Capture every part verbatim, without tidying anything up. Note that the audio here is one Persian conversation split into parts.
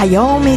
پیام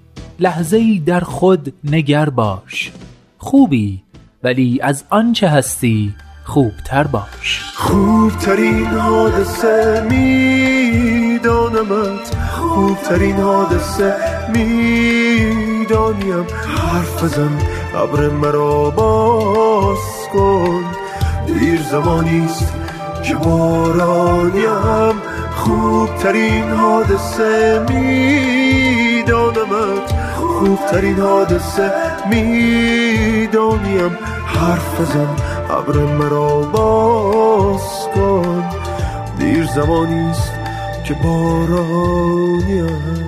لحظه‌ای در خود نگر باش، خوبی ولی از آنچه هستی خوبتر باش. خوبترین حادثه میدانمت، خوبترین حادثه میدانیم، حرف زن عبر مرا باز کن، دیر زمانیست که بارانیم. خوبترین حادثه میدانمت، خوبترین حادثه میدانیم، حرف زن عبر مرا باز کن، دیر زمانیست که بارانیم.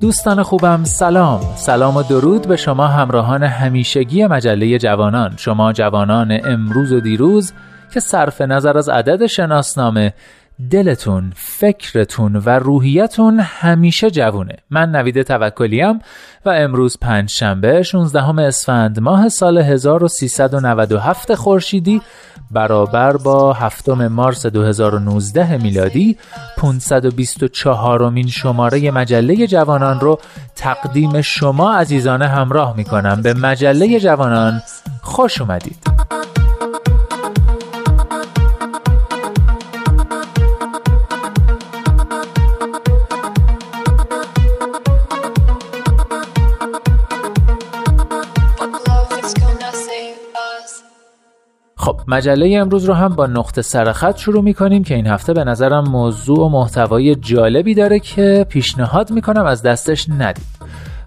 دوستان خوبم سلام، سلام و درود به شما همراهان همیشگی مجله جوانان، شما جوانان امروز و دیروز که صرف نظر از عدد شناسنامه دلتون، فکرتون و روحیتون همیشه جوونه. من نوید توکلیم و امروز پنج شنبه شانزدهم اسفند ماه سال هزار و سیصد و نود و هفت خورشیدی برابر با هفتم مارس دو هزار و نوزده میلادی پانصد و بیست و چهارمین شماره مجله جوانان رو تقدیم شما عزیزانه همراه میکنم. به مجله جوانان خوش اومدید. خب مجله امروز رو هم با نقطه سرخط شروع میکنیم که این هفته به نظرم موضوع و محتوای جالبی داره که پیشنهاد میکنم از دستش ندید.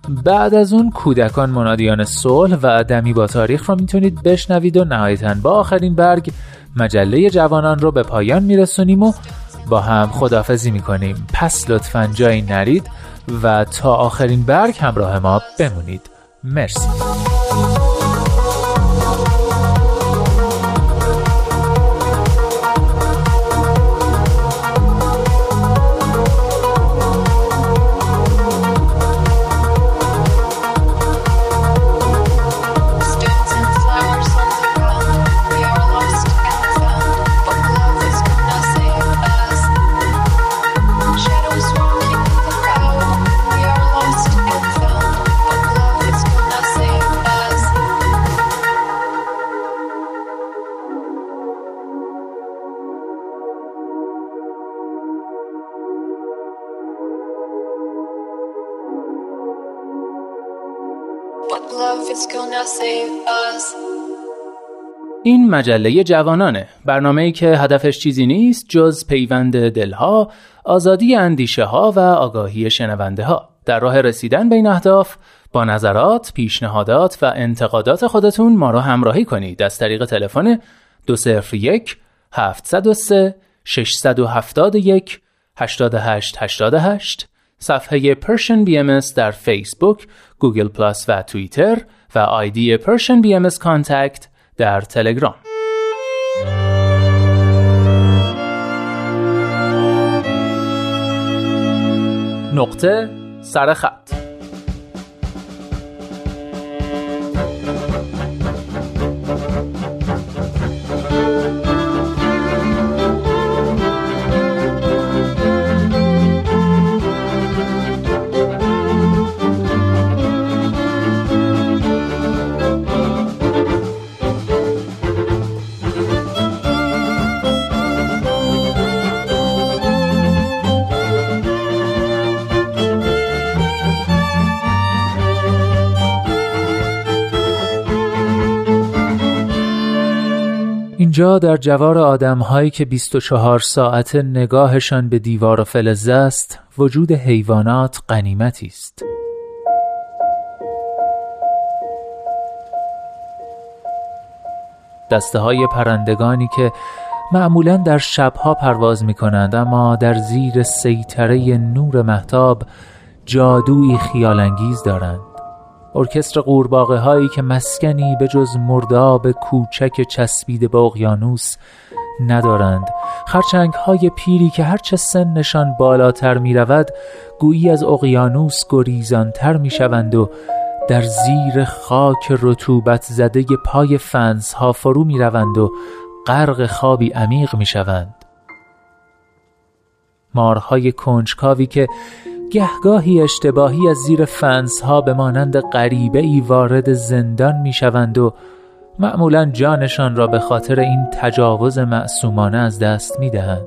بعد از اون کودکان منادیان صلح و دمی با تاریخ رو میتونید بشنوید و نهایتاً با آخرین برگ مجله جوانان رو به پایان میرسونیم و با هم خداحافظی میکنیم. پس لطفاً جایی نرید و تا آخرین برگ همراه ما بمونید. مرسی. این مجله جوانانه، برنامه‌ای که هدفش چیزی نیست جز پیوند دلها، آزادی اندیشه ها و آگاهی شنونده ها. در راه رسیدن به این اهداف با نظرات، پیشنهادات و انتقادات خودتون ما را همراهی کنید از طریق تلفن دو صفر یک هفت صفر سه شش هفت یک هشت هشت هشت هشت، صفحه پرشن بی ام اس در فیسبوک، گوگل پلاس و توییتر و آیدی پرشن بی ام اس کانتکت در تلگرام. نقطه سرخط. اینجا در جوار آدم‌هایی که بیست و چهار ساعت نگاهشان به دیوار و فلزه است، وجود حیوانات غنیمتی است. دسته‌های پرندگانی که معمولاً در شب‌ها پرواز می‌کنند، اما در زیر سیطره نور مهتاب جادویی خیالانگیز دارند. ارکستر قورباغه هایی که مسکنی به جز مرداب کوچک چسبیده به اقیانوس ندارند، خرچنگ های پیری که هرچه سنشان بالاتر می رود گویی از اقیانوس گریزانتر می شوند و در زیر خاک رطوبت زده پای فنس ها فرو می روند و غرق خوابی عمیق می شوند. مارهای کنجکاوی که گهگاهی اشتباهی از زیر فنس ها به مانند غریبه ای وارد زندان می شوند و معمولاً جانشان را به خاطر این تجاوز معصومانه از دست می دهند.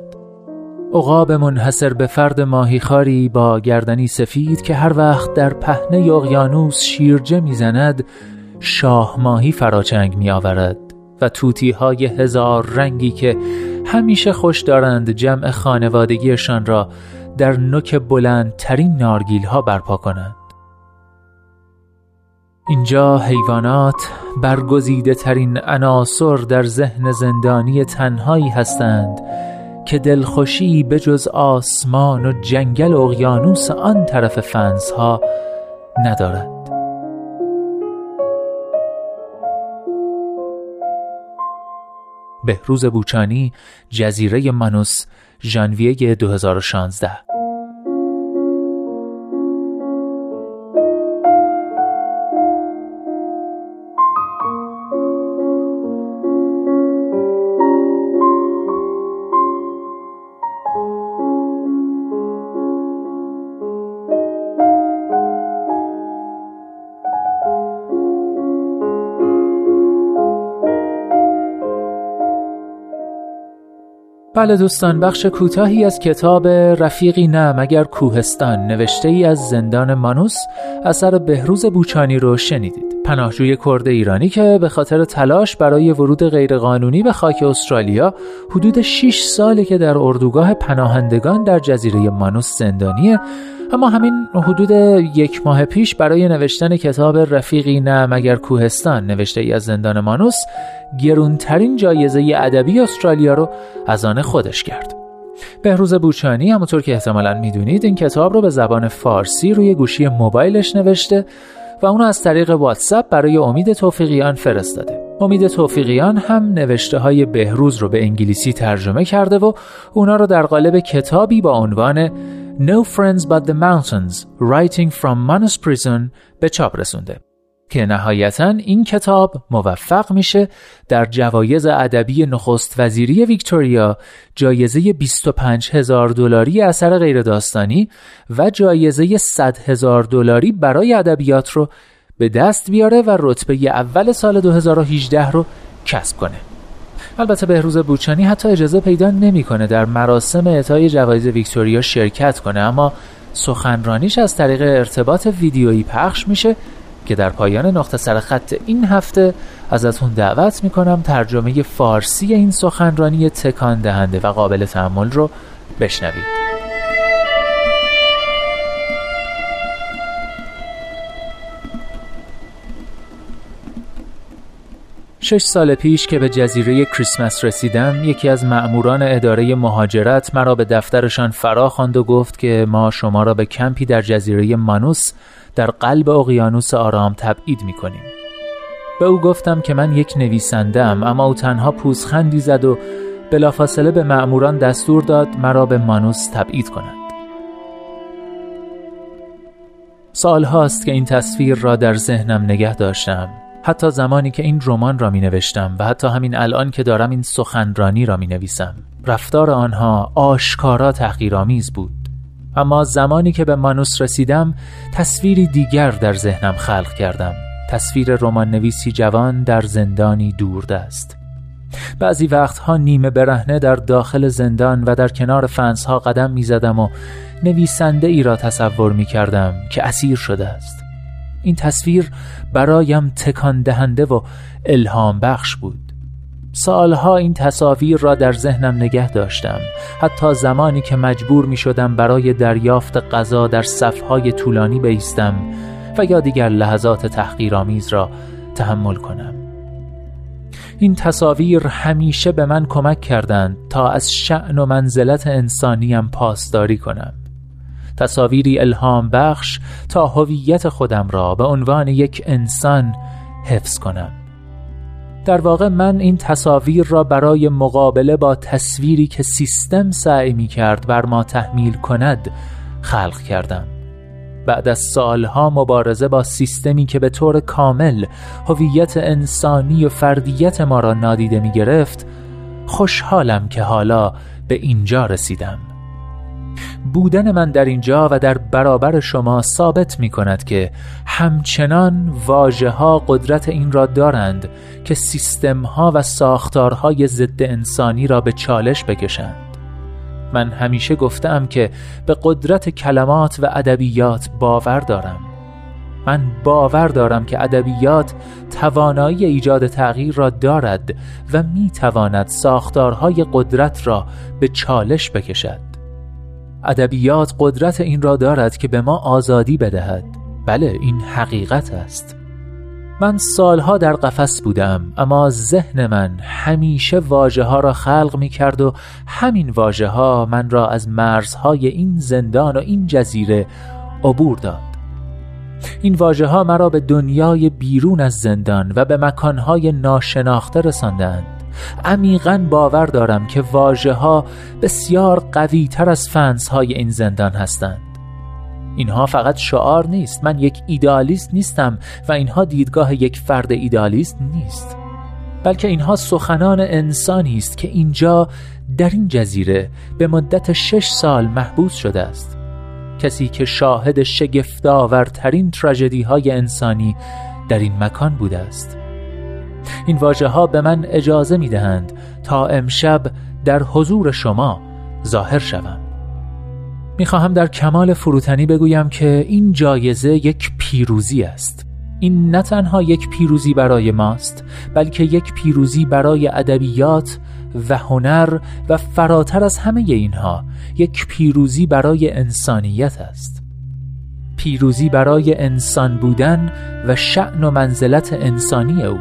عقاب منحصر به فرد ماهیخواری با گردنی سفید که هر وقت در پهنه اقیانوس شیرجه می زند شاه ماهی فراچنگ می آورد و توتی های هزار رنگی که همیشه خوش دارند جمع خانوادگیشان را در نوک بلندترین نارگیل ها برپا کنند. اینجا حیوانات برگزیده ترین عناصر در ذهن زندانی تنهایی هستند که دلخوشی به جز آسمان و جنگل اقیانوس آن طرف فنس ها ندارد. بهروز بوچانی، جزیره مانوس، ژانویه دو هزار و شانزده. بله دوستان، بخش کوتاهی از کتاب رفیقی نه مگر کوهستان نوشته ای از زندان مانوس اثر بهروز بوچانی رو شنیدید. پناهجوی کرد ایرانی که به خاطر تلاش برای ورود غیرقانونی به خاک استرالیا حدود شش ساله که در اردوگاه پناهندگان در جزیره مانوس زندانیه، اما همین حدود یک ماه پیش برای نوشتن کتاب رفیقی نه مگر کوهستان نوشته ای از زندان مانوس گرونترین جایزه ادبی استرالیا رو از آن خودش کرد. بهروز بوچانی همونطور که احتمالاً میدونید این کتاب رو به زبان فارسی روی گوشی موبایلش نوشته و اون از طریق واتساپ برای امید توفیقیان فرستاده. امید توفیقیان هم نوشته های بهروز رو به انگلیسی ترجمه کرده و اونا رو در قالب کتابی با عنوان No Friends But The Mountains Writing From Manus Prison به چاپ رسونده که نهایتاً این کتاب موفق میشه در جوایز ادبی نخست وزیری ویکتوریا جایزه بیست و پنج هزار دلاری اثر غیر داستانی و جایزه صد هزار دلاری برای ادبیات رو به دست بیاره و رتبه اول سال دو هزار و هجده رو کسب کنه. البته بهروز بوچانی حتی اجازه پیدا نمی‌کنه در مراسم اعطای جوایز ویکتوریا شرکت کنه، اما سخنرانیش از طریق ارتباط ویدیویی پخش میشه که در پایان نقطه سرخط این هفته ازتون دعوت میکنم ترجمه فارسی این سخنرانی تکان دهنده و قابل تأمل رو بشنوید. شش سال پیش که به جزیره کریسمس رسیدم، یکی از مأموران اداره مهاجرت مرا به دفترشان فرا خواند و گفت که ما شما را به کمپی در جزیره مانوس در قلب اقیانوس آرام تبعید می‌کنیم. به او گفتم که من یک نویسنده‌ام، اما او تنها پوزخندی زد و بلافاصله به مأموران دستور داد مرا به مانوس تبعید کنند. سال هاست که این تصویر را در ذهنم نگه داشتم، حتی زمانی که این رمان را می نوشتم و حتی همین الان که دارم این سخنرانی را می نویسم. رفتار آنها آشکارا تحقیرآمیز بود، اما زمانی که به مانوس رسیدم تصویری دیگر در ذهنم خلق کردم، تصویر رمان نویسی جوان در زندانی دوردست. بعضی وقتها نیمه برهنه در داخل زندان و در کنار فنس ها قدم می زدم و نویسنده ای را تصور می کردم که اسیر شده است. این تصویر برایم تکان دهنده و الهام بخش بود. سالها این تصاویر را در ذهنم نگه داشتم، حتی زمانی که مجبور می شدم برای دریافت غذا در صفهای طولانی بایستم و یا دیگر لحظات تحقیرآمیز را تحمل کنم. این تصاویر همیشه به من کمک کردند تا از شأن و منزلت انسانیم پاسداری کنم. تصاویری الهام بخش تا هویت خودم را به عنوان یک انسان حفظ کنم. در واقع من این تصاویر را برای مقابله با تصویری که سیستم سعی می کرد بر ما تحمیل کند خلق کردم. بعد از سالها مبارزه با سیستمی که به طور کامل هویت انسانی و فردیت ما را نادیده می گرفت، خوشحالم که حالا به اینجا رسیدم. بودن من در اینجا و در برابر شما ثابت می کند که همچنان واژه ها قدرت این را دارند که سیستم ها و ساختارهای ضد انسانی را به چالش بکشند. من همیشه گفتم که به قدرت کلمات و ادبیات باور دارم. من باور دارم که ادبیات توانایی ایجاد تغییر را دارد و می تواند ساختارهای قدرت را به چالش بکشد. ادبیات قدرت این را دارد که به ما آزادی بدهد. بله، این حقیقت است. من سالها در قفس بودم، اما ذهن من همیشه واژه ها را خلق می کرد و همین واژه ها من را از مرزهای این زندان و این جزیره عبور داد. این واژه ها مرا به دنیای بیرون از زندان و به مکانهای ناشناخته رساندند. عمیقاً باور دارم که واژه ها بسیار قوی تر از فنس های این زندان هستند. اینها فقط شعار نیست. من یک ایدئالیست نیستم و اینها دیدگاه یک فرد ایدئالیست نیست، بلکه اینها سخنان انسانی است که اینجا در این جزیره به مدت شش سال محبوس شده است. کسی که شاهد شگفت‌آورترین تراژدی‌های انسانی در این مکان بوده است. این واژه‌ها به من اجازه می‌دهند تا امشب در حضور شما ظاهر شوم. میخواهم در کمال فروتنی بگویم که این جایزه یک پیروزی است. این نه تنها یک پیروزی برای ماست، بلکه یک پیروزی برای ادبیات و هنر و فراتر از همه اینها یک پیروزی برای انسانیت است. پیروزی برای انسان بودن و شأن و منزلت انسانی او.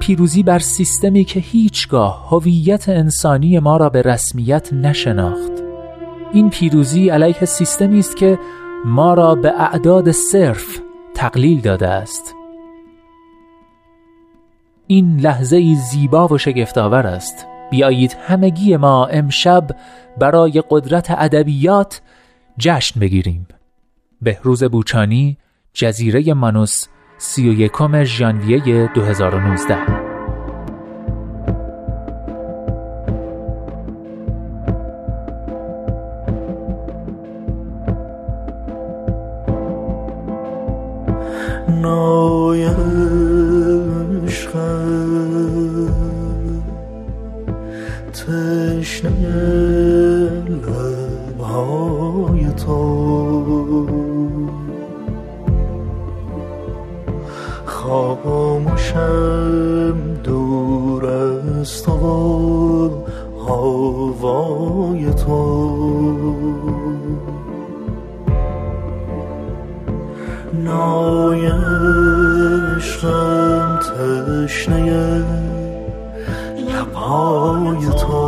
پیروزی بر سیستمی که هیچگاه هویت انسانی ما را به رسمیت نشناخت. این پیروزی علیه سیستمی است که ما را به اعداد صرف تقلیل داده است. این لحظه‌ای زیبا و شگفت‌آور است. بیایید همگی ما امشب برای قدرت ادبیات جشن بگیریم. بهروز بوچانی، جزیره مانوس، سی و یکم ژانویه دو هزار و نوزده. نای عشقم تشنه لبهای تو، خاموشم دور از تو و هوای تو. نای عشقم تشنه لبهای تو،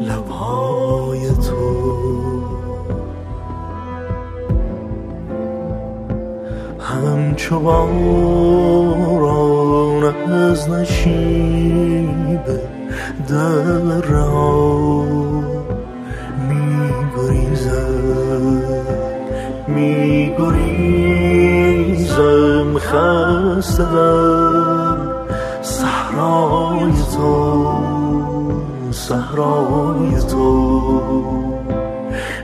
لبهای تو. همچو باران از نشیب دره‌ها می گریزم، خسته در صحرای تو، صحرای تو.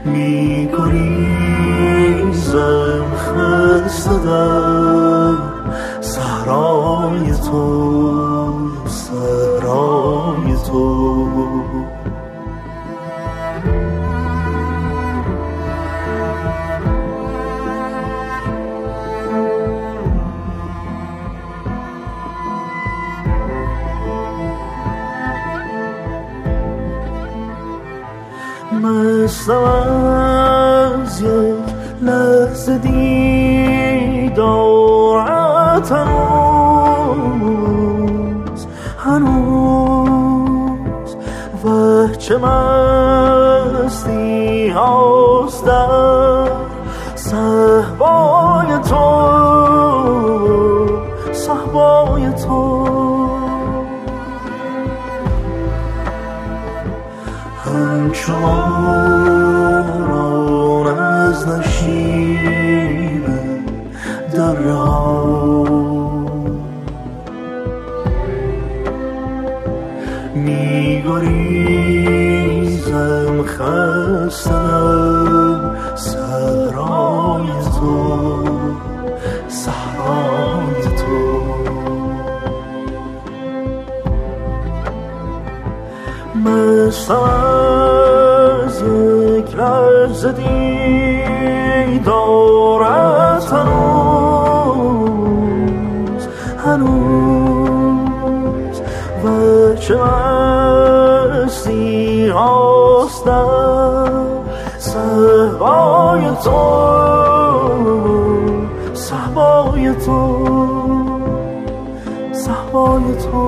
می گریزم، خسته در صحرای تو، صحرای تو. از یه لحظه دید آرات هنوز هنوز و چه مستی هاست در صحبای تو، صحبای تو. همچنان از نشیب درها می‌گریزم، خسته‌ام صحرای تو، صحرای تو. مستم از یک لحظه دیدارت، هنوز هنوز و چه مستی هاست در صحبای تو، صحبای تو، صحبای تو.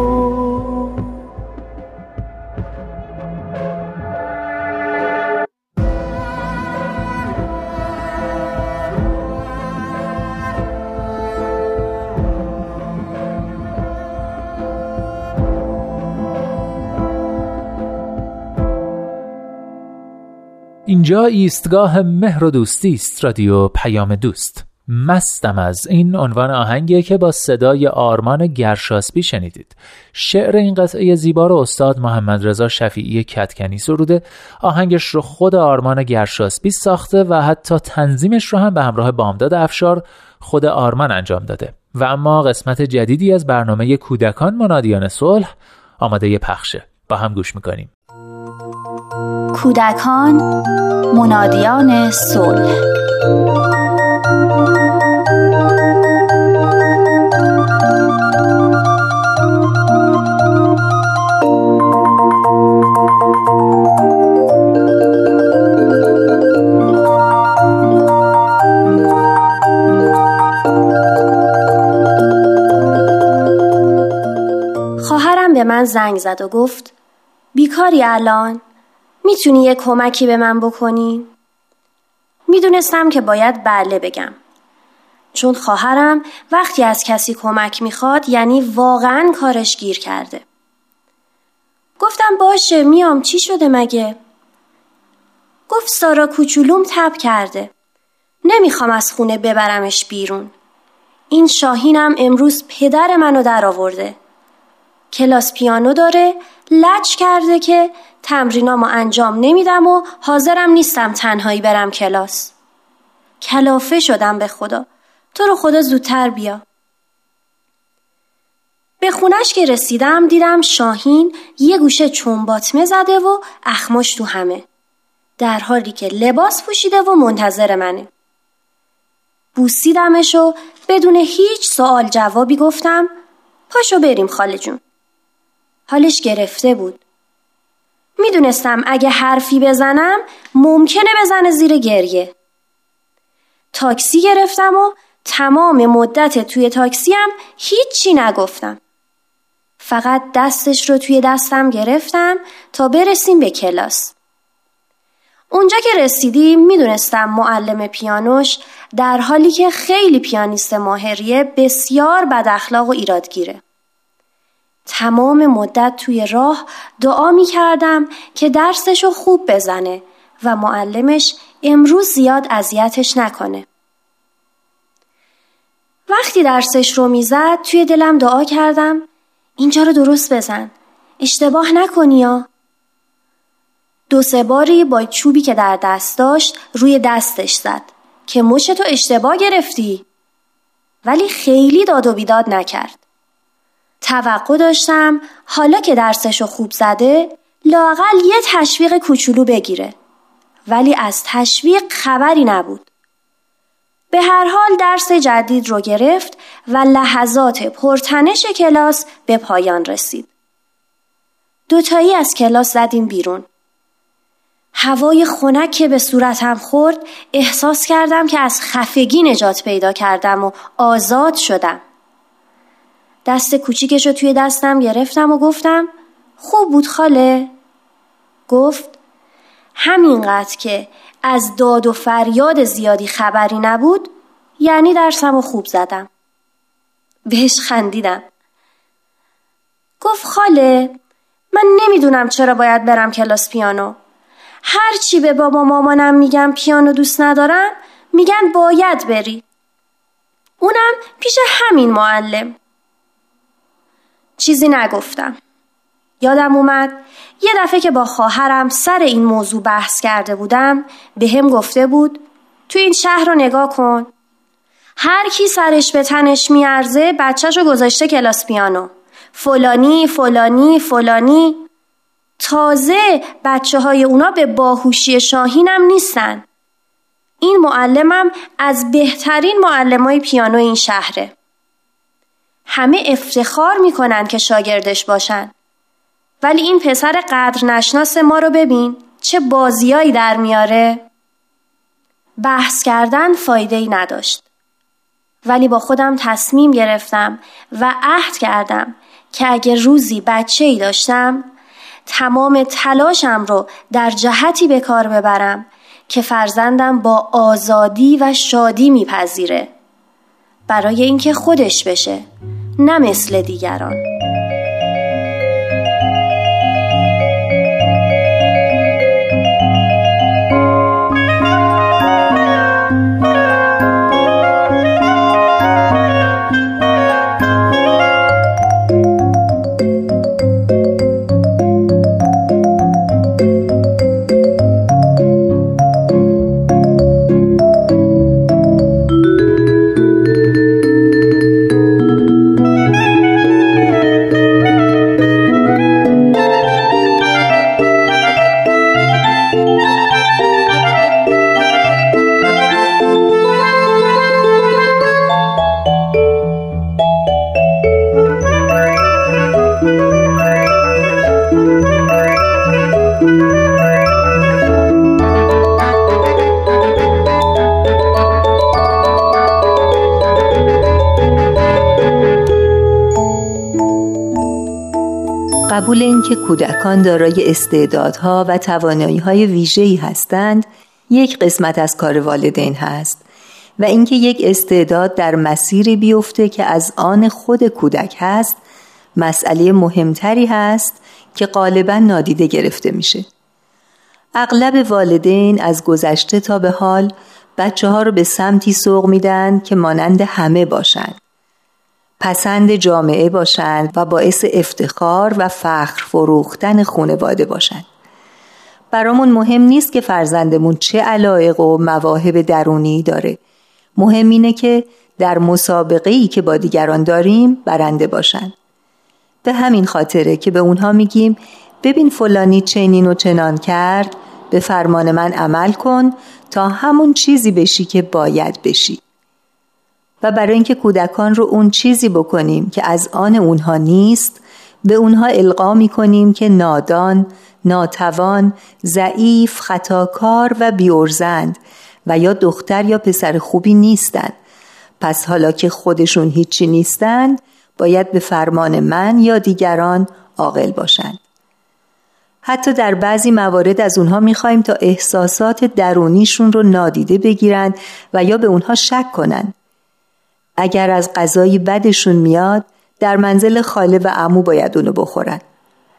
اینجا ایستگاه مهر و دوستی است، رادیو پیام دوست. مستم از این عنوان آهنگی که با صدای آرمان گرشاسبی شنیدید. شعر این قطعه زیبا رو استاد محمد رضا شفیعی کدکنی سروده، آهنگش رو خود آرمان گرشاسبی ساخته و حتی تنظیمش رو هم به همراه بامداد افشار خود آرمان انجام داده. و اما قسمت جدیدی از برنامه کودکان منادیان صلح آماده پخشه، با هم گوش میکنیم. کودکان منادیان صلح. خواهرم به من زنگ زد و گفت بیکاری الان؟ میتونی یه کمکی به من بکنی؟ میدونستم که باید بله بگم، چون خواهرم وقتی از کسی کمک میخواد یعنی واقعاً کارش گیر کرده. گفتم باشه میام، چی شده مگه؟ گفت سارا کوچولوم تب کرده، نمیخوام از خونه ببرمش بیرون. این شاهینم امروز پدر منو در آورده، کلاس پیانو داره، لچ کرده که تمرینامو انجام نمیدم و حاضرم نیستم تنهایی برم کلاس. کلافه شدم به خدا، تو رو خدا زودتر بیا. به خونش که رسیدم دیدم شاهین یه گوشه چنباتمه زده و اخماش تو همه، در حالی که لباس پوشیده و منتظر منه. بوسیدمش و بدون هیچ سوال جوابی گفتم پاشو بریم خاله جون. حالش گرفته بود. میدونستم اگه حرفی بزنم ممکنه بزنه زیر گریه. تاکسی گرفتم و تمام مدت توی تاکسیم هیچی نگفتم. فقط دستش رو توی دستم گرفتم تا برسیم به کلاس. اونجا که رسیدیم میدونستم معلم پیانوش در حالی که خیلی پیانیست ماهریه بسیار بد اخلاق و ایرادگیره. تمام مدت توی راه دعا می کردم که درسشو خوب بزنه و معلمش امروز زیاد اذیتش نکنه. وقتی درسش رو می زد توی دلم دعا کردم اینجا رو درست بزن، اشتباه نکنی یا. دو سه باری با چوبی که در دست داشت روی دستش زد که مشتو اشتباه گرفتی، ولی خیلی داد و بیداد نکرد. توقع داشتم حالا که درسشو خوب زده لااقل یه تشویق کوچولو بگیره، ولی از تشویق خبری نبود. به هر حال درس جدید رو گرفت و لحظات پرتنش کلاس به پایان رسید. دوتایی از کلاس زدیم بیرون. هوای خنک که به صورتم خورد احساس کردم که از خفگی نجات پیدا کردم و آزاد شدم. دست کوچیکش رو توی دستم گرفتم و گفتم خوب بود خاله. گفت همینقدر که از داد و فریاد زیادی خبری نبود یعنی درسمو خوب زدم. بهش خندیدم. گفت خاله من نمیدونم چرا باید برم کلاس پیانو. هر چی به بابا مامانم میگم پیانو دوست ندارم میگن باید بری. اونم پیش همین معلم. چیزی نگفتم. یادم اومد یه دفعه که با خواهرم سر این موضوع بحث کرده بودم به هم گفته بود تو این شهر رو نگاه کن. هر کی سرش به تنش میارزه بچه‌شو گذاشته کلاس پیانو. فلانی فلانی فلانی. تازه بچه های اونا به باهوشی شاهینم نیستن. این معلمم از بهترین معلمای پیانو این شهره. همه افتخار میکنن که شاگردش باشن. ولی این پسر قدر نشناس ما رو ببین چه بازیایی در میاره. بحث کردن فایده‌ای نداشت. ولی با خودم تصمیم گرفتم و عهد کردم که اگه روزی بچه‌ای داشتم تمام تلاشم رو در جهتی به کار ببرم که فرزندم با آزادی و شادی میپذیره، برای اینکه خودش بشه نه مثل دیگران. قبول اینکه کودکان دارای استعدادها و توانایی‌های ویژه‌ای هستند یک قسمت از کار والدین هست و اینکه یک استعداد در مسیری بیفته که از آن خود کودک هست مسئله مهمتری هست که غالباً نادیده گرفته میشه. اغلب والدین از گذشته تا به حال بچه‌ها رو به سمتی سوق میدن که مانند همه باشند، پسند جامعه باشند و باعث افتخار و فخر فروختن خانواده باشند. برامون مهم نیست که فرزندمون چه علایق و مواهب درونی داره. مهم اینه که در مسابقه‌ای که با دیگران داریم برنده باشند. به همین خاطره که به اونها میگیم ببین فلانی چنین و چنان کرد، به فرمان من عمل کن تا همون چیزی بشی که باید بشی. و برای اینکه کودکان رو اون چیزی بکنیم که از آن اونها نیست به اونها القا می‌کنیم که نادان، ناتوان، ضعیف، خطاکار و بی‌ارزند و یا دختر یا پسر خوبی نیستند. پس حالا که خودشون هیچی نیستند باید به فرمان من یا دیگران عاقل باشند. حتی در بعضی موارد از اونها می‌خوایم تا احساسات درونیشون رو نادیده بگیرند و یا به اونها شک کنند. اگر از غذای بدشون میاد در منزل خاله و عمو باید اونو بخورن.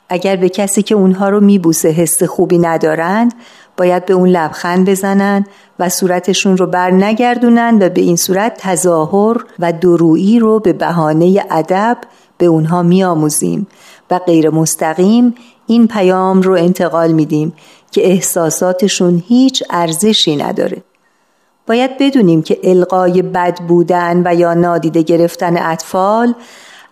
اگر به کسی که اونها رو میبوسه حس خوبی ندارند باید به اون لبخند بزنن و صورتشون رو بر نگردونن و به این صورت تظاهر و دورویی رو به بهانه ادب به اونها میآموزیم و غیر مستقیم این پیام رو انتقال میدیم که احساساتشون هیچ ارزشی نداره. باید بدونیم که القای بد بودن و یا نادیده گرفتن اطفال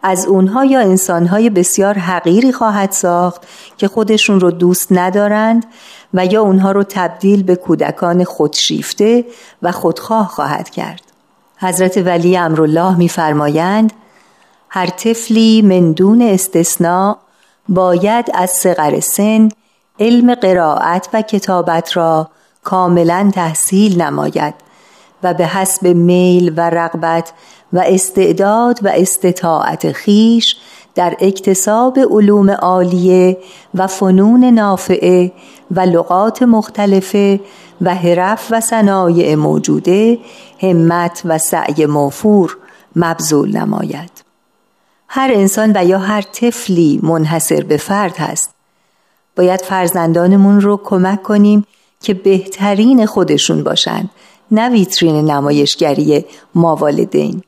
از اونها یا انسانهای بسیار حقیری خواهد ساخت که خودشون رو دوست ندارند و یا اونها رو تبدیل به کودکان خودشیفته و خودخواه خواهد کرد. حضرت ولی امرالله می‌فرمایند هر طفلی من دون استثناء باید از صغر سن علم قرائت و کتابت را کاملا تحصیل نماید و به حسب میل و رغبت و استعداد و استطاعت خیش در اکتساب علوم عالیه و فنون نافعه و لغات مختلفه و حرف و صنایع موجوده همت و سعی موفور مبذول نماید. هر انسان و یا هر طفلی منحصر به فرد هست. باید فرزندانمون رو کمک کنیم که بهترین خودشون باشن، نه ویترین نمایشگری ما والدین.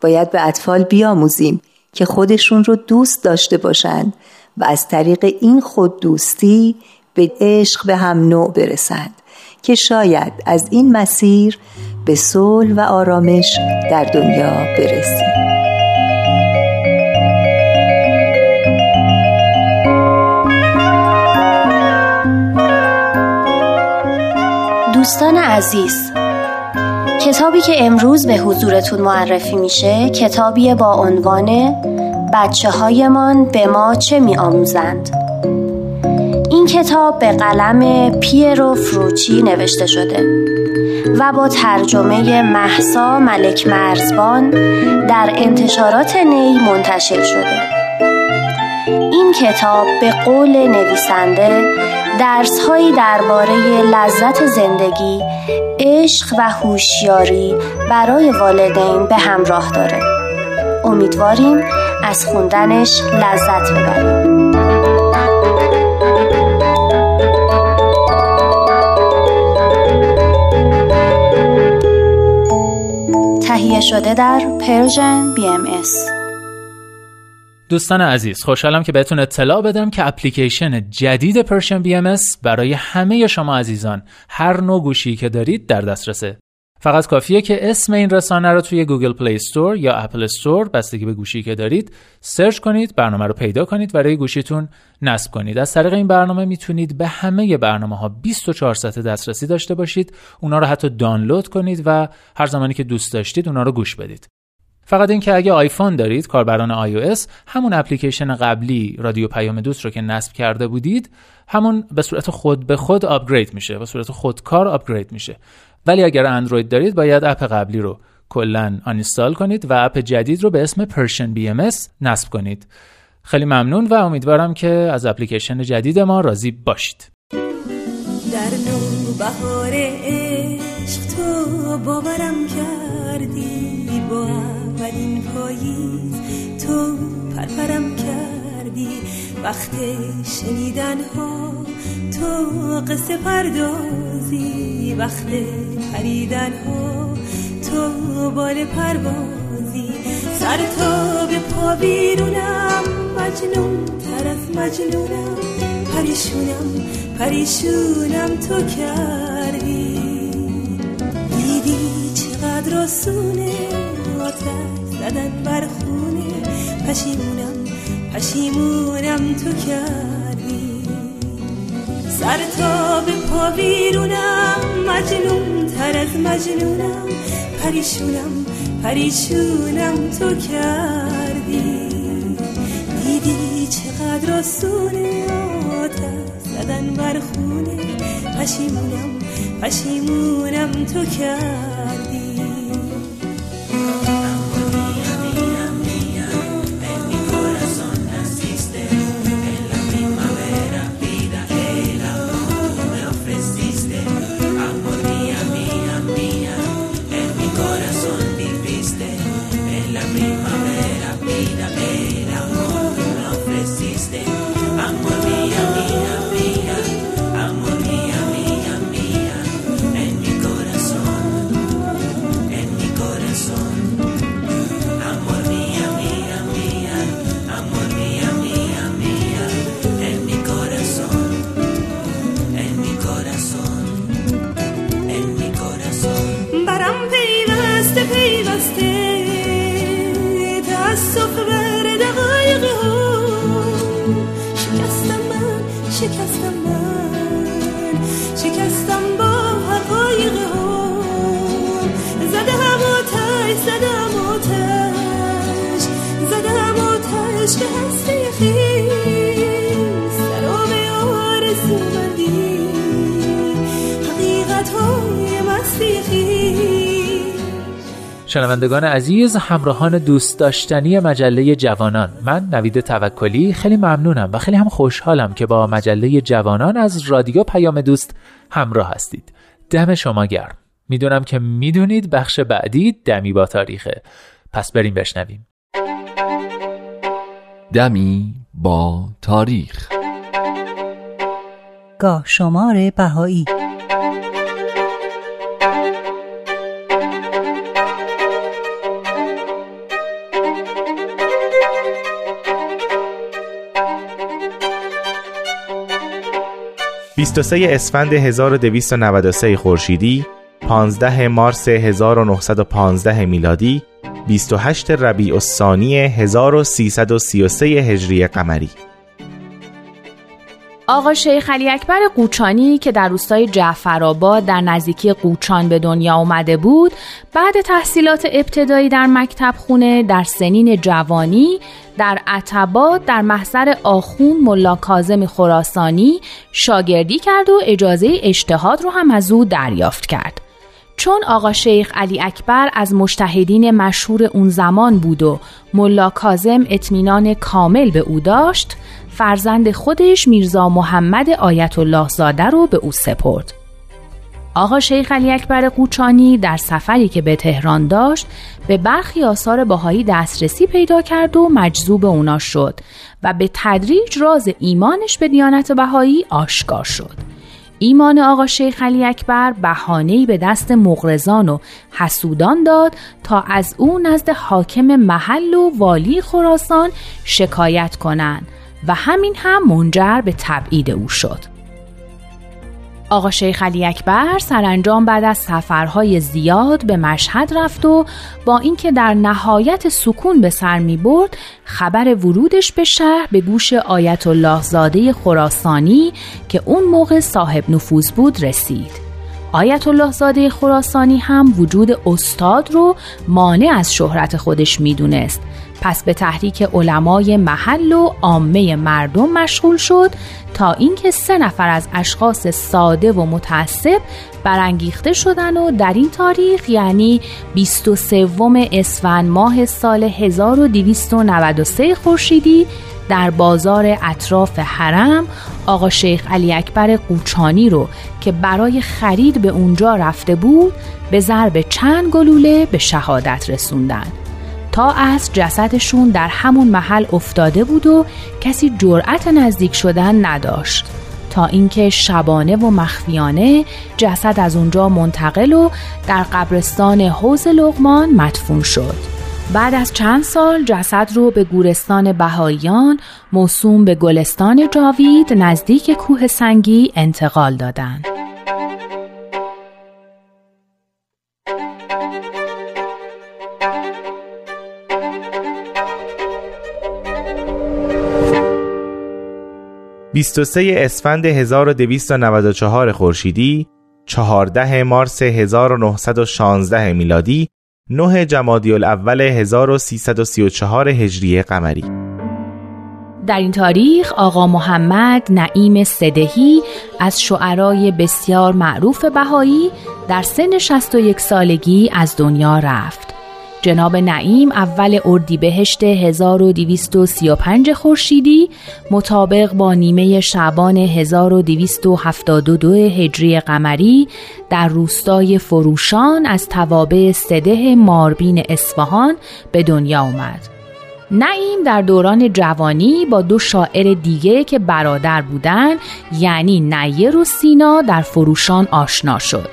باید به اطفال بیاموزیم که خودشون رو دوست داشته باشند و از طریق این خوددوستی به عشق به هم نوع برسند که شاید از این مسیر به صلح و آرامش در دنیا برسیم. دوستان عزیز، کتابی که امروز به حضورتون معرفی میشه کتابی با عنوان بچه‌هایمان به ما چه می‌آموزند. این کتاب به قلم پیرو فروچی نوشته شده و با ترجمه مهسا ملک مرزبان در انتشارات نی منتشر شده. این کتاب به قول نویسنده درس‌هایی درباره لذت زندگی، عشق و هوشیاری برای والدین به همراه داره. امیدواریم از خوندنش لذت ببریم. تهیه شده در پرژن بی ام اس. دوستان عزیز، خوشحالم که بهتون اطلاع بدم که اپلیکیشن جدید پرشن بی ام اس برای همه شما عزیزان هر نوع گوشی که دارید در دسترسه. فقط کافیه که اسم این رسانه رو توی گوگل پلی استور یا اپل استور بستگی به گوشی که دارید سرچ کنید، برنامه رو پیدا کنید و روی گوشیتون نصب کنید. از طریق این برنامه میتونید به همه برنامه‌ها بیست و چهار ساعت دسترسی داشته باشید، اونا رو حتی دانلود کنید و هر زمانی که دوست داشتید اونا رو گوش بدید. فقط این که اگه آیفون دارید، کاربران آی او اس همون اپلیکیشن قبلی رادیو پیام دوست رو که نصب کرده بودید همون به صورت خود به خود آپگرید میشه، به صورت خودکار آپگرید میشه. ولی اگر اندروید دارید باید اپ قبلی رو کلا آنستال کنید و اپ جدید رو به اسم پرشن بی ام اس نصب کنید. خیلی ممنون و امیدوارم که از اپلیکیشن جدید ما راضی باشید. در نو بهار عشق تو باورم کردی، با این پاییز تو پرپرم کردی، وقت شنیدن ها تو قصه پردازی، وقت پریدن ها تو بال پروازی، سر تا به پا بیرونم مجنون تر از مجنونم، پریشونم پریشونم تو کردی. دیدی چقدر رسونه زدن بر خونه، پشیمونم پشیمونم تو کردی. سر تا به پا بیرونم مجنون تر از مجنونم، پریشونم پریشونم تو کردی. دیدی چقدر آسونه آتش زدن بر خونه، پشیمونم پشیمونم تو کردی. شنوندگان عزیز، همراهان دوست داشتنی مجله جوانان، من نوید توکلی خیلی ممنونم و خیلی هم خوشحالم که با مجله جوانان از رادیو پیام دوست همراه هستید. دم شما گرم. میدونم که میدونید بخش بعدی دمی با تاریخه، پس بریم بشنویم. دمی با تاریخ، گاه شمار بهایی. بیست و سوم اسفند هزار و دویست و نود و سه خورشیدی، پانزدهم مارس هزار و نهصد و پانزده میلادی، بیست و هشتم ربیع الثانی هزار و سیصد و سی و سه هجری قمری. آقا شیخ علی اکبر قوچانی که در روستای جعفرآباد در نزدیکی قوچان به دنیا آمده بود، بعد تحصیلات ابتدایی در مکتب خونه در سنین جوانی در عتبات در محضر آخوند ملا کاظم خراسانی شاگردی کرد و اجازه اجتهاد رو هم از او دریافت کرد. چون آقا شیخ علی اکبر از مجتهدین مشهور اون زمان بود و ملا کاظم اطمینان کامل به او داشت، فرزند خودش میرزا محمد آیت الله زاده رو به او سپرد. آقا شیخ علی اکبر قوچانی در سفری که به تهران داشت به برخی آثار بهایی دسترسی پیدا کرد و مجذوب اونا شد و به تدریج راز ایمانش به دیانت بهایی آشکار شد. ایمان آقا شیخ علی اکبر بهانه‌ای به دست مغرضان و حسودان داد تا از او نزد حاکم محل و والی خراسان شکایت کنند و همین هم منجر به تبعید او شد. آقا شیخ علی اکبر سرانجام بعد از سفرهای زیاد به مشهد رفت و با اینکه در نهایت سکون به سر می برد، خبر ورودش به شهر به گوش آیت الله زاده خراسانی که اون موقع صاحب نفوذ بود رسید. آیت الله زاده خراسانی هم وجود استاد رو مانع از شهرت خودش می دونست، پس به تحریک علمای محل و عامه مردم مشغول شد تا اینکه سه نفر از اشخاص ساده و متعصب برانگیخته شدند و در این تاریخ یعنی بیست و سوم اسفند ماه سال هزار و دویست و نود و سه خورشیدی در بازار اطراف حرم آقا شیخ علی اکبر قوچانی رو که برای خرید به اونجا رفته بود به ضرب چند گلوله به شهادت رسوندند. تا از جسدشون در همون محل افتاده بود و کسی جرأت نزدیک شدن نداشت تا اینکه شبانه و مخفیانه جسد از اونجا منتقل و در قبرستان حوض لقمان مدفون شد. بعد از چند سال جسد رو به گورستان بهاییان موسوم به گلستان جاوید نزدیک کوه سنگی انتقال دادند. بیست و سوم اسفند هزار و دویست و نود و چهار خورشیدی، چهاردهم مارس هزار و نهصد و شانزده میلادی، نهم جمادی الاول هزار و سیصد و سی و چهار هجری قمری. در این تاریخ آقا محمد نعیم سدهی از شعرای بسیار معروف بهایی در سن شصت و یک سالگی از دنیا رفت. جناب نعیم اول اردیبهشت هزار و دویست و سی و پنج خورشیدی مطابق با نیمه شعبان هزار و دویست و هفتاد و دو هجری قمری در روستای فروشان از توابع سده ماربین اصفهان به دنیا آمد. نعیم در دوران جوانی با دو شاعر دیگه که برادر بودند یعنی نیر و سینا در فروشان آشنا شد.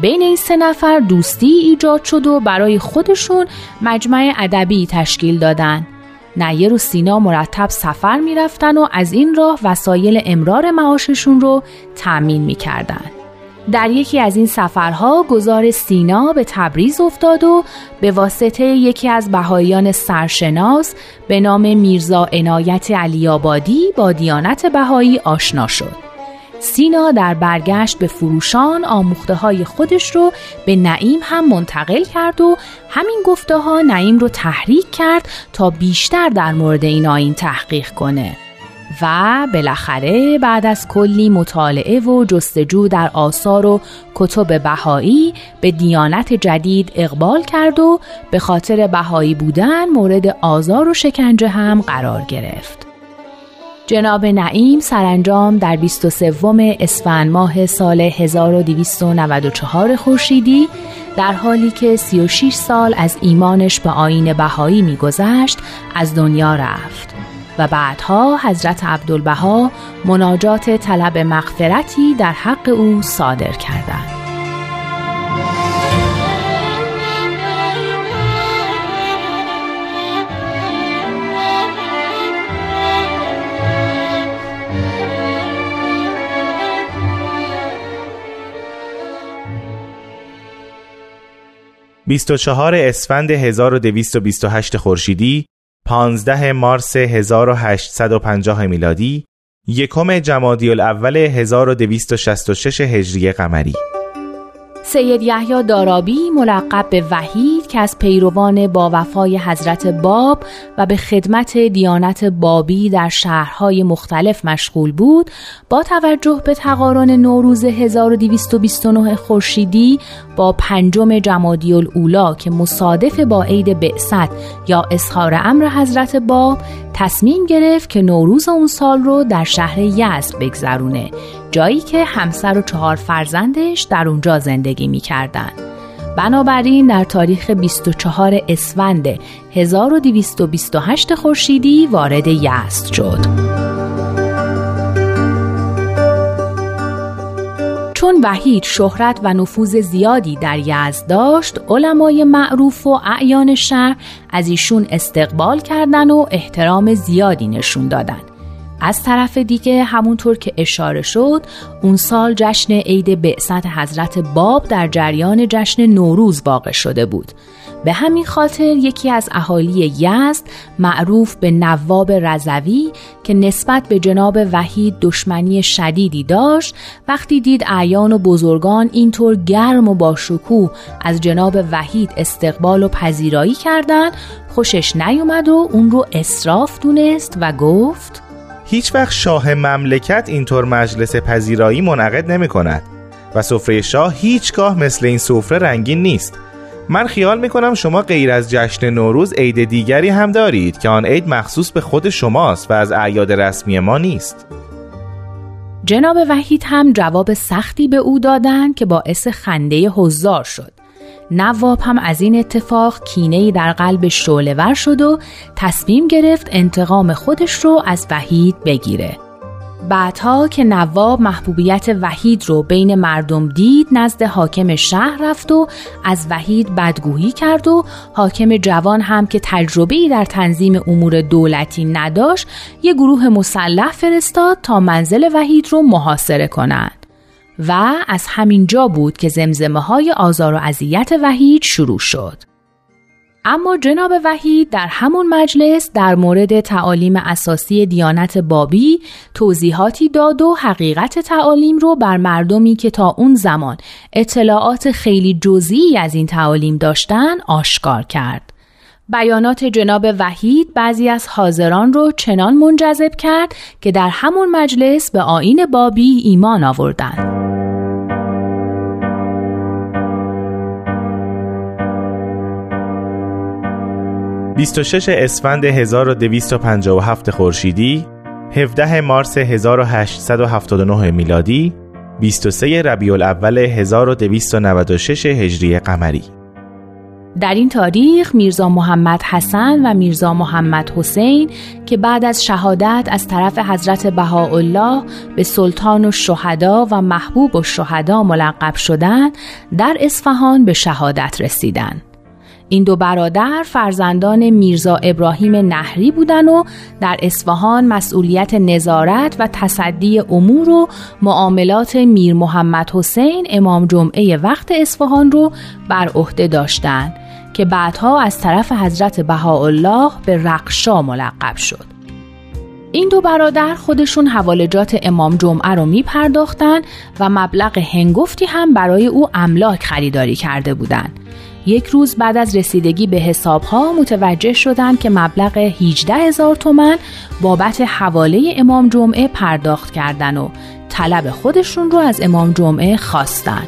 بین این سه نفر دوستی ایجاد شد و برای خودشون مجمع ادبی تشکیل دادن. نیر و سینا مرتب سفر می رفتن و از این راه وسایل امرار معاششون رو تأمین می کردن. در یکی از این سفرها گذار سینا به تبریز افتاد و به واسطه یکی از بهاییان سرشناس به نام میرزا عنایت علی‌آبادی با دیانت بهایی آشنا شد. سینا در برگشت به فروشان آموخته‌های خودش رو به نعیم هم منتقل کرد و همین گفته‌ها نعیم رو تحریک کرد تا بیشتر در مورد این آیین تحقیق کنه و بالاخره بعد از کلی مطالعه و جستجو در آثار و کتب بهایی به دیانت جدید اقبال کرد و به خاطر بهایی بودن مورد آزار و شکنجه هم قرار گرفت. جناب نعیم سرانجام در بیست و سوم اسفند ماه سال هزار و دویست و نود و چهار خورشیدی در حالی که سی و شش سال از ایمانش به آیین بهایی می‌گذشت از دنیا رفت و بعدها حضرت عبدالبها مناجات طلب مغفرتی در حق او صادر کردند. بیست و چهارم اسفند هزار و دویست و بیست و هشت خورشیدی، پانزدهم مارس هزار و هشتصد و پنجاه میلادی، یکم جمادی الاول هزار و دویست و شصت و شش هجری قمری. سید یحیی دارابی ملقب به وحید که از پیروان با وفای حضرت باب و به خدمت دیانت بابی در شهرهای مختلف مشغول بود، با توجه به تقارن نوروز هزار و دویست و بیست و نه خورشیدی با پنجم جمادی الاولی که مصادف با عید بعثت یا اظهار امر حضرت باب، تصمیم گرفت که نوروز اون سال رو در شهر یزد بگذرونه، جایی که همسر و چهار فرزندش در اونجا زندگی می کردن. بنابراین در تاریخ بیست و چهارم اسفند هزار و دویست و بیست و هشت خورشیدی وارد یزد شد. چون وحید شهرت و نفوذ زیادی در یزد داشت، علمای معروف و اعیان شهر از ایشون استقبال کردن و احترام زیادی نشون دادن. از طرف دیگه همونطور که اشاره شد، اون سال جشن عید بعثت حضرت باب در جریان جشن نوروز واقع شده بود. به همین خاطر یکی از اهالی یزد معروف به نواب رضوی که نسبت به جناب وحید دشمنی شدیدی داشت، وقتی دید اعیان و بزرگان اینطور گرم و با شکوه از جناب وحید استقبال و پذیرایی کردند، خوشش نیومد و اون رو اسراف دونست و گفت: هیچ وقت شاه مملکت اینطور مجلس پذیرایی منعقد نمی کند و سفره شاه هیچگاه مثل این سفره رنگین نیست. من خیال می کنم شما غیر از جشن نوروز عید دیگری هم دارید که آن عید مخصوص به خود شماست و از اعیاد رسمی ما نیست. جناب وحید هم جواب سختی به او دادند که باعث خنده حضار شد. نواب هم از این اتفاق کینه‌ای در قلب شعله‌ور شد و تصمیم گرفت انتقام خودش رو از وحید بگیره. بعدها که نواب محبوبیت وحید رو بین مردم دید، نزد حاکم شهر رفت و از وحید بدگویی کرد و حاکم جوان هم که تجربه‌ای در تنظیم امور دولتی نداشت، یک گروه مسلح فرستاد تا منزل وحید رو محاصره کنند. و از همین جا بود که زمزمه های آزار و اذیت وحید شروع شد. اما جناب وحید در همون مجلس در مورد تعالیم اساسی دیانت بابی توضیحاتی داد و حقیقت تعالیم رو بر مردمی که تا اون زمان اطلاعات خیلی جزئی از این تعالیم داشتن آشکار کرد. بیانات جناب وحید بعضی از حاضران رو چنان منجذب کرد که در همون مجلس به آیین بابی ایمان آوردند. بیست و ششم اسفند هزار و دویست و پنجاه و هفت خورشیدی، هفدهم مارس هزار و هشتصد و هفتاد و نه میلادی، بیست و سوم ربیع الاول هزار و دویست و نود و شش هجری قمری. در این تاریخ میرزا محمد حسن و میرزا محمد حسین که بعد از شهادت از طرف حضرت بهاءالله به سلطان الشهدا و محبوب الشهدا ملقب شدند، در اصفهان به شهادت رسیدند. این دو برادر فرزندان میرزا ابراهیم نهری بودند و در اصفهان مسئولیت نظارت و تصدی امور و معاملات میر محمد حسین امام جمعه وقت اصفهان رو بر عهده داشتند که بعدها از طرف حضرت بهاءالله به رقشا ملقب شد. این دو برادر خودشون حوالجات امام جمعه رو می پرداختن و مبلغ هنگفتی هم برای او املاک خریداری کرده بودن. یک روز بعد از رسیدگی به حسابها متوجه شدند که مبلغ هجده هزار تومان بابت حواله امام جمعه پرداخت کردن و طلب خودشون رو از امام جمعه خواستن.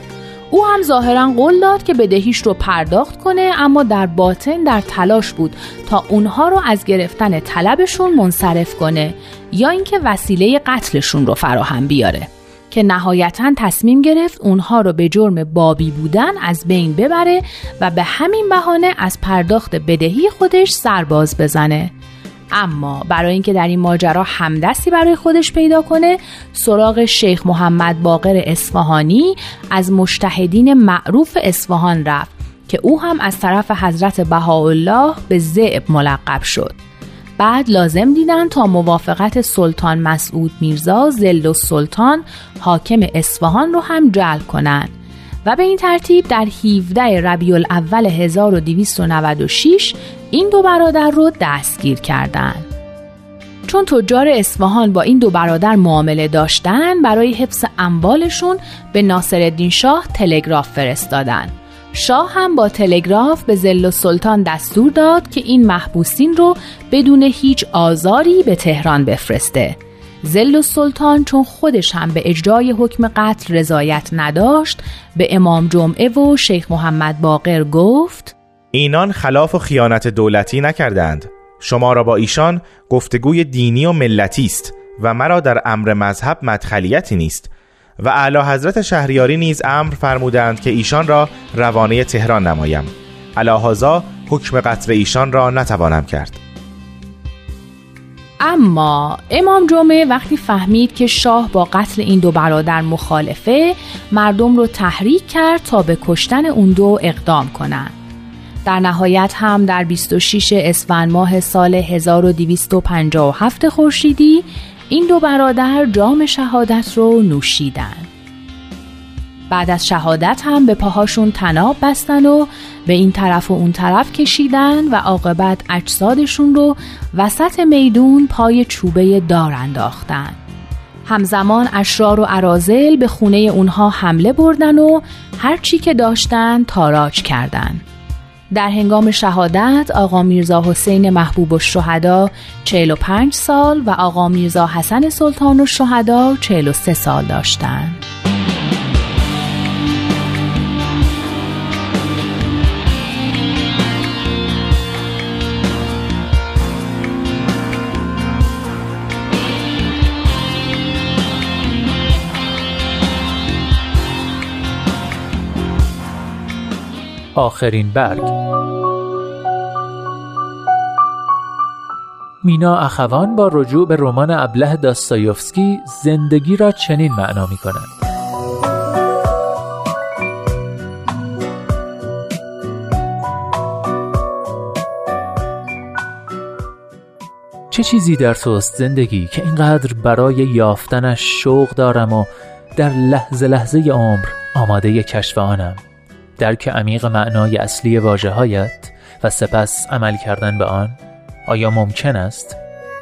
او هم ظاهرا قول داد که بدهیش رو پرداخت کنه، اما در باطن در تلاش بود تا اونها رو از گرفتن طلبشون منصرف کنه یا اینکه وسیله قتلشون رو فراهم بیاره، که نهایتاً تصمیم گرفت اونها رو به جرم بابی بودن از بین ببره و به همین بهانه از پرداخت بدهی خودش سرباز بزنه. اما برای اینکه در این ماجرا همدستی برای خودش پیدا کنه، سراغ شیخ محمد باقر اصفهانی از مجتهدین معروف اصفهان رفت که او هم از طرف حضرت بهاءالله به ذئب ملقب شد. بعد لازم دیدن تا موافقت سلطان مسعود میرزا ظل السلطان حاکم اصفهان رو هم جلب کنن و به این ترتیب در هفدهم ربیع الاول هزار و دویست و نود و شش این دو برادر رو دستگیر کردند. چون تجار اصفهان با این دو برادر معامله داشتن، برای حفظ اموالشون به ناصرالدین شاه تلگراف فرستادن. شاه هم با تلگراف به ظل السلطان دستور داد که این محبوسین رو بدون هیچ آزاری به تهران بفرسته. ظل السلطان چون خودش هم به اجرای حکم قتل رضایت نداشت، به امام جمعه و شیخ محمد باقر گفت: اینان خلاف و خیانت دولتی نکردند، شما را با ایشان گفتگوی دینی و ملتی است و مرا در امر مذهب مدخلیتی نیست. و اعلی حضرت شهریاری نیز امر فرمودند که ایشان را روانه تهران نمایم، علاهذا حکم قتل ایشان را نتوانم کرد. اما امام جمعه وقتی فهمید که شاه با قتل این دو برادر مخالفه، مردم رو تحریک کرد تا به کشتن اون دو اقدام کنند. در نهایت هم در بیست و ششم اسفند ماه سال هزار و دویست و پنجاه و هفت خورشیدی این دو برادر جام شهادت رو نوشیدن. بعد از شهادت هم به پاهاشون طناب بستن و به این طرف و اون طرف کشیدن و عاقبت اجسادشون رو وسط میدون پای چوبه دار انداختن. همزمان اشرار و اراذل به خونه اونها حمله بردن و هر چی که داشتن تاراج کردن. در هنگام شهادت آقا میرزا حسین محبوب الشهدا چهل و پنج سال و آقا میرزا حسن سلطان الشهدا چهل و سه سال داشتند. آخرین برگ. مینا اخوان با رجوع به رمان ابله داستایوفسکی زندگی را چنین معنا می کند: چه چیزی در توست زندگی که اینقدر برای یافتنش شوق دارم و در لحظه لحظه عمر آماده کشف آنم. درک عمیق معنای اصلی واژه‌هایت و سپس عمل کردن به آن آیا ممکن است؟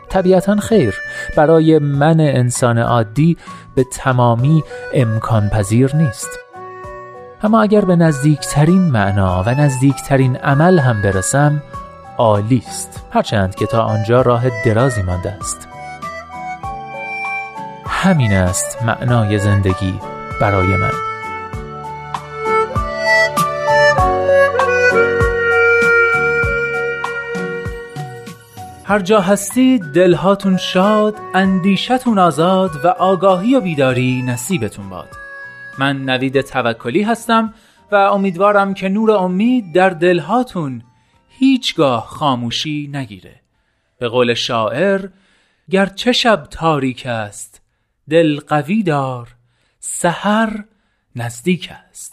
طبیعتاً خیر، برای من انسان عادی به تمامی امکان پذیر نیست. اما اگر به نزدیکترین معنا و نزدیکترین عمل هم برسم عالی است، هرچند که تا آنجا راه درازی مانده است. همین است معنای زندگی برای من. هر جا هستید دلهاتون شاد، اندیشتون آزاد و آگاهی و بیداری نصیبتون باد. من نوید توکلی هستم و امیدوارم که نور امید در دلهاتون هیچگاه خاموشی نگیره. به قول شاعر: گرچه شب تاریک است دل قوی دار، سحر نزدیک است.